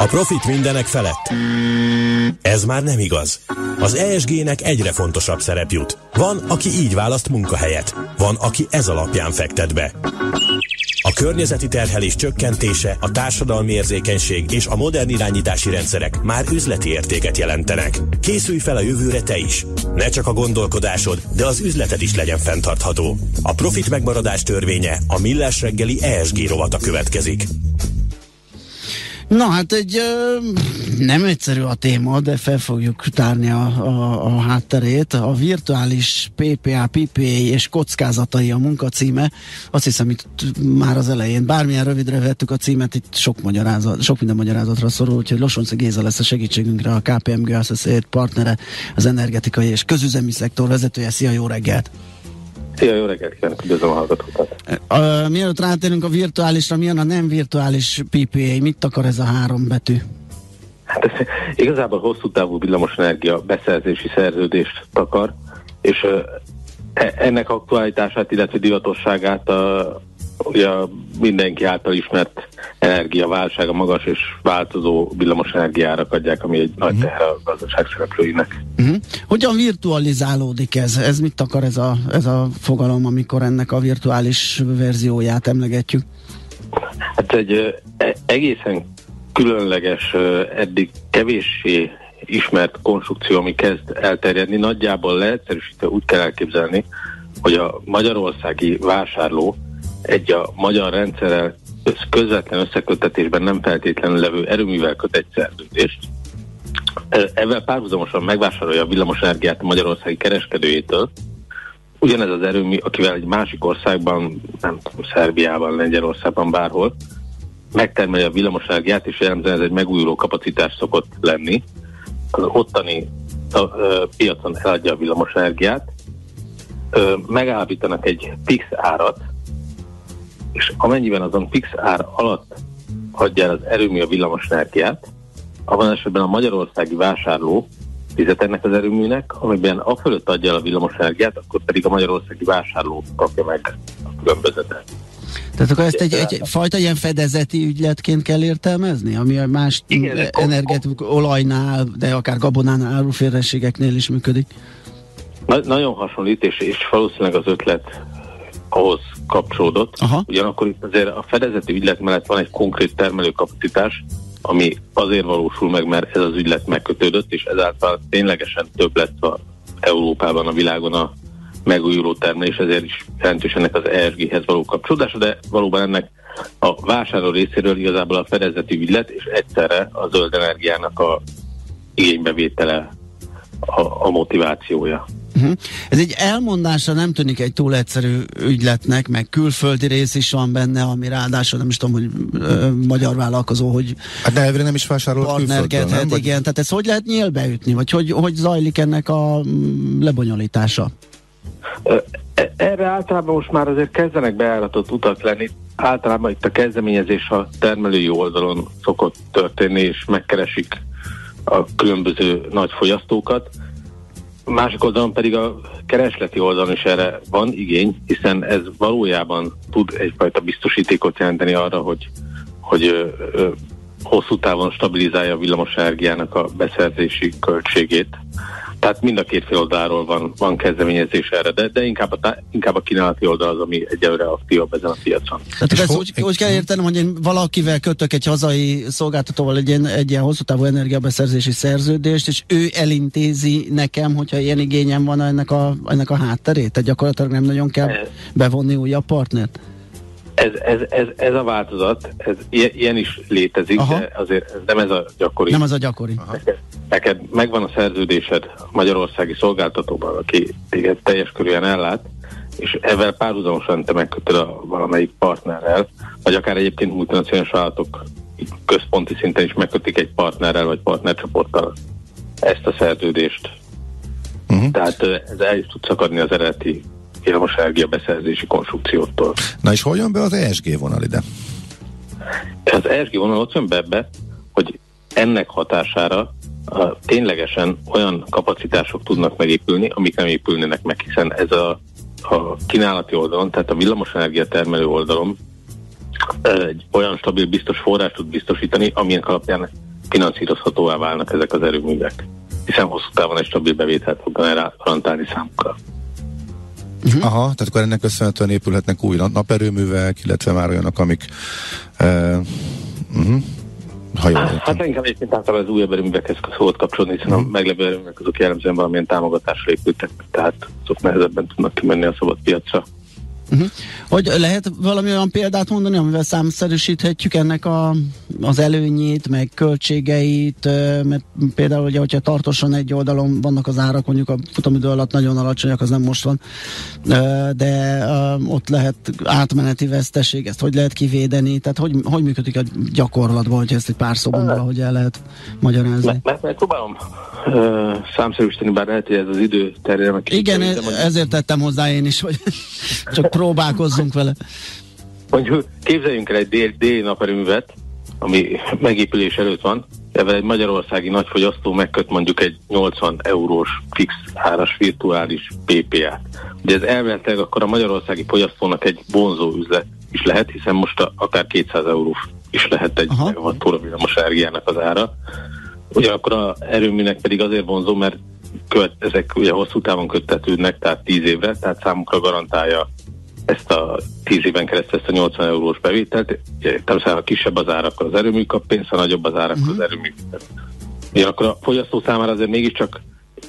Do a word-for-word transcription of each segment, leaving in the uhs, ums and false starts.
A profit mindenek felett. Ez már nem igaz. Az E S G-nek egyre fontosabb szerep jut. Van, aki így választ munkahelyet. Van, aki ez alapján fektet be. A környezeti terhelés csökkentése, a társadalmi érzékenység és a modern irányítási rendszerek már üzleti értéket jelentenek. Készülj fel a jövőre te is! Ne csak a gondolkodásod, de az üzleted is legyen fenntartható. A profit megmaradás törvénye, a Millás reggeli E S G rovata következik. Na hát egy ö, nem egyszerű a téma, de fel fogjuk tárni a, a, a hátterét. A virtuális P P A, P P A és kockázatai a munkacíme. Azt hiszem itt már az elején bármilyen rövidre vettük a címet, itt sok, magyarázat, sok minden magyarázatra szorul, úgyhogy Losonczi Géza lesz a segítségünkre, a K P M G Associate partnere, az energetikai és közüzemi szektor vezetője. Szia, jó reggelt! Szia, jó reggelt kívánok, üdvözlöm a hallgatókat. Uh, mielőtt rátérünk a virtuálisra, milyen a nem virtuális P P A? Mit akar ez a három betű? Hát ez igazából hosszú távú villamosenergia beszerzési szerződést takar, és uh, ennek aktualitását, illetve divatosságát a, ugye a mindenki által ismert energiaválság, a magas és változó villamosenergiárak adják, ami egy uh-huh. nagy teher a gazdaság szereplőinek. Uh-huh. Hogyan virtualizálódik ez? Ez mit akar ez a, ez a fogalom, amikor ennek a virtuális verzióját emlegetjük? Hát egy egészen különleges, eddig kevéssé ismert konstrukció, ami kezd elterjedni. Nagyjából leegyszerűsítve úgy kell elképzelni, hogy a magyarországi vásárló egy a magyar rendszerrel közvetlen összeköttetésben nem feltétlenül levő erőművel köt egy szerződést. Ezzel párhuzamosan megvásárolja a villamosenergiát a magyarországi kereskedőjétől. Ugyanez az erőmű, akivel egy másik országban, nem tudom, Szerbiában, Lengyelországban, bárhol, megtermelje a villamosenergiát, és jellemzően ez egy megújuló kapacitás szokott lenni. Az ottani a, a, a piacon eladja a villamosenergiát, ö, megállapítanak egy fix árat, és amennyiben azon fix ár alatt adja el az erőmű a villamosenergiát, abban esetben a magyarországi vásárló fizet ennek az erőműnek, amiben a fölött adja el a villamosenergiát, akkor pedig a magyarországi vásárló kapja meg a különbözetet. Tehát akkor ezt egy, egy fajta ilyen fedezeti ügyletként kell értelmezni, ami a más energetikai olajnál, de akár gabonánál, áruférességeknél is működik? Na, nagyon hasonlít, és, és valószínűleg az ötlet ahhoz kapcsolódott. Aha. Ugyanakkor itt azért a fedezeti ügylet mellett van egy konkrét termelőkapacitás, ami azért valósul meg, mert ez az ügylet megkötődött, és ezáltal ténylegesen több lett a Európában, a világon a megújuló termelés, ezért is jelentős ennek az E S G-hez való kapcsolódása, de valóban ennek a vásárló részéről igazából a fedezeti ügylet, és egyszerre a zöld energiának a igénybevétele a, a motivációja. Uh-huh. Ez egy elmondásra nem tűnik egy túl egyszerű ügyletnek, meg külföldi rész is van benne, ami ráadásul nem is tudom, hogy ö, magyar vállalkozó, hogy hát elvileg nem is vásárolt külföldön, nem? Vagy... Igen, tehát ezt hogy lehet nyélbeütni, vagy hogy, hogy zajlik ennek a lebonyolítása? Erre általában most már azért kezdenek bejáratott utak lenni. Általában itt a kezdeményezés a termelői oldalon szokott történni, és megkeresik a különböző nagy fogyasztókat. Másik oldalon pedig a keresleti oldalon is erre van igény, hiszen ez valójában tud egyfajta biztosítékot jelenteni arra, hogy, hogy ö, ö, hosszú távon stabilizálja a villamosenergiának a beszerzési költségét. Tehát mind a két fél oldalról van, van kezdeményezés erre, de, de inkább, a tá- inkább a kínálati oldal az, ami egyelőre aktívabb ezen a piacon. Tehát ezt úgy, úgy kell értenem, hogy én valakivel kötök egy hazai szolgáltatóval egy ilyen, egy ilyen hosszú távú energiabeszerzési szerződést, és ő elintézi nekem, hogyha ilyen igényem van ennek a, ennek a hátterét, tehát gyakorlatilag nem nagyon kell bevonni újabb partnert. Ez, ez, ez, ez a változat, ez ilyen is létezik, aha, de azért ez nem ez a gyakori. Nem ez a gyakori. Neked, neked megvan a szerződésed a magyarországi szolgáltatóban, aki téged teljes körűen ellát, és ezzel párhuzamosan te megkötöd a valamelyik partnerrel, vagy akár egyébként multinacionális vállalatok központi szinten is megkötik egy partnerrel, vagy partnercsoporttal ezt a szerződést. Uh-huh. Tehát ez el is tud szakadni az eredeti villamosenergia beszerzési konstrukciótól. Na és hol jön be az E S G vonal ide? Az E S G vonal ott jön be ebbe, hogy ennek hatására a, ténylegesen olyan kapacitások tudnak megépülni, amik nem épülnének meg, hiszen ez a, a kínálati oldalon, tehát a villamosenergia termelő oldalon egy olyan stabil, biztos forrás tud biztosítani, amilyen alapján finanszírozhatóvá válnak ezek az erőművek, hiszen hosszú távon egy stabil bevételt fog garantálni számukra. Uh-huh. Aha, tehát akkor ennek köszönhetően épülhetnek új naperőművek, illetve már olyanok, amik... Uh, uh-huh. Ha jól hát nekem egyébként általában az újabb erőművekhez szólt kapcsolni, hiszen uh-huh. a meglevő erőművek azok jellemzően valamilyen támogatásra épültek, tehát azok nehezebben tudnak kimenni a szabad piacra. Uh-huh. Hogy lehet valami olyan példát mondani, amivel számszerűsíthetjük ennek a, az előnyét, meg költségeit, mert például ugye, hogyha tartósan egy oldalon vannak az árak, mondjuk a futamidő alatt nagyon alacsonyak, az nem most van, de ott lehet átmeneti veszteség, ezt hogy lehet kivédeni, tehát hogy, hogy működik a gyakorlatban, hogyha ezt egy pár szóban valahogy el lehet magyarázni. Mert meg próbálom számszerűsíteni, bár lehet, hogy ez az idő terjedelme. Igen, ezért tettem hozzá én is, hogy csak próbálkozzunk vele. Mondjuk képzeljünk el egy dél, déli naperőművet, ami megépülés előtt van, ebben egy magyarországi nagyfogyasztó megköt mondjuk egy nyolcvan eurós fix áras virtuális pé pé á-t. Ugye ez elméletileg akkor a magyarországi fogyasztónak egy vonzó üzlet is lehet, hiszen most a, akár kétszáz euró is lehet egy megavattóra villamos energiának az ára. Ugyanakkor az erőműnek pedig azért vonzó, mert követ, ezek ugye hosszú távon köttetődnek, tehát tíz évre, tehát számukra garantálja ezt a tíz éven keresztül ezt a nyolcvan eurós bevételt. Természetesen ha kisebb az ára, akkor az erőmű kap pénzt, ha nagyobb az ára, akkor az erőmű. Ugyanakkor a fogyasztó számára azért mégiscsak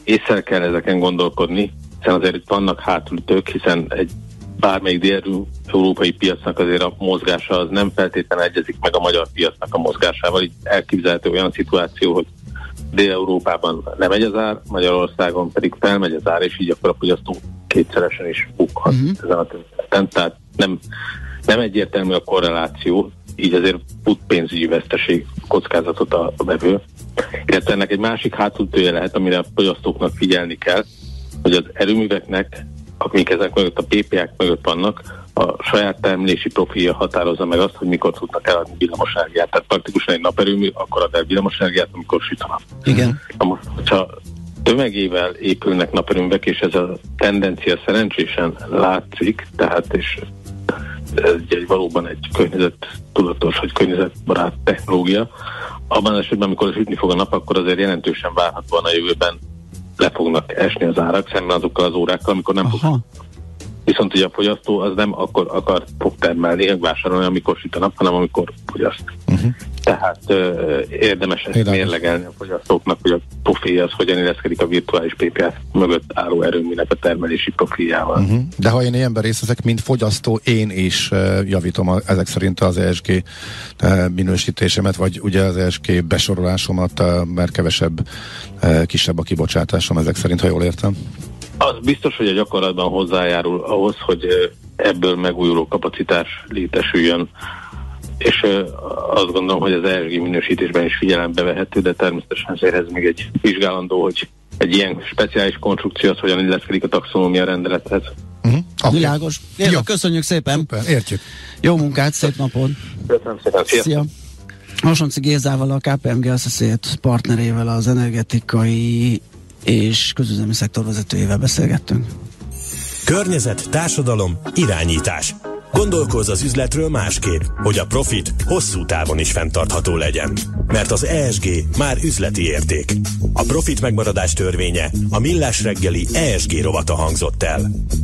észre kell ezeken gondolkodni, hiszen azért itt vannak hátulütők, hiszen egy bármelyik dél-európai piacnak azért a mozgása az nem feltétlenül egyezik meg a magyar piacnak a mozgásával. Így elképzelhető olyan szituáció, hogy Dél-Európában nem megy az ár, Magyarországon pedig felmegy az ár, és így akkor a fogyasztó kétszeresen is bukhat uh-huh. ezen a területen. Tehát nem, nem egyértelmű a korreláció, így azért fut pénzügyi veszteség kockázatot a vevő. Illetve ennek egy másik hátulütője lehet, amire a fogyasztóknak figyelni kell, hogy az erőműveknek, akik ezek mögött a pé pé á-k mögött vannak, a saját termelési profilja határozza meg azt, hogy mikor tudnak eladni villamosenergiát. Tehát praktikusan egy naperőmű, akkor ad el villamosenergiát, amikor süt a nap. Igen. Na most, hogyha tömegével épülnek naperőművek, és ez a tendencia szerencsésen látszik, tehát és ez egy valóban egy környezettudatos, vagy környezetbarát technológia, abban az esetben, amikor sütni fog a nap, akkor azért jelentősen várhatóan a jövőben le fognak esni az árak, szemben azokkal az órákkal, amikor nem fognak. Viszont ugye a fogyasztó az nem akkor akar fog termelni, vásárolni, amikor süt a nap, hanem amikor fogyaszt. Uh-huh. Tehát uh, érdemes ezt mérlegelni a fogyasztóknak, hogy a profilja az hogyan illeszkedik a virtuális pé pé á mögött álló erőműnek a termelési profiljával. Uh-huh. De ha én ilyenben részt veszek, mint fogyasztó, én is uh, javítom a, ezek szerint az e es gé uh, minősítésemet, vagy ugye az e es gé besorolásomat, uh, mert kevesebb, uh, kisebb a kibocsátásom ezek szerint, ha jól értem. Az biztos, hogy a gyakorlatban hozzájárul ahhoz, hogy ebből megújuló kapacitás létesüljön, és azt gondolom, hogy az e es gé minősítésben is figyelembe vehető, de természetesen azért ez még egy vizsgálandó, hogy egy ilyen speciális konstrukció az hogyan illeszkedik a taxonómia rendelethez. Uh-huh. Okay. Világos. Érjük, köszönjük szépen. Szuper, értjük. Jó munkát, szép napot. Köszönöm szépen. Szia. Szia. Losonczi Gézával, a ká pé em gé Associate partnerével, az energetikai és közüzemi szektor vezetőjével beszélgettünk. Környezet, társadalom, irányítás. Gondolkozz az üzletről másképp, hogy a profit hosszú távon is fenntartható legyen. Mert az e es gé már üzleti érték. A profit megmaradás törvénye a Millás reggeli e es gé rovata hangzott el.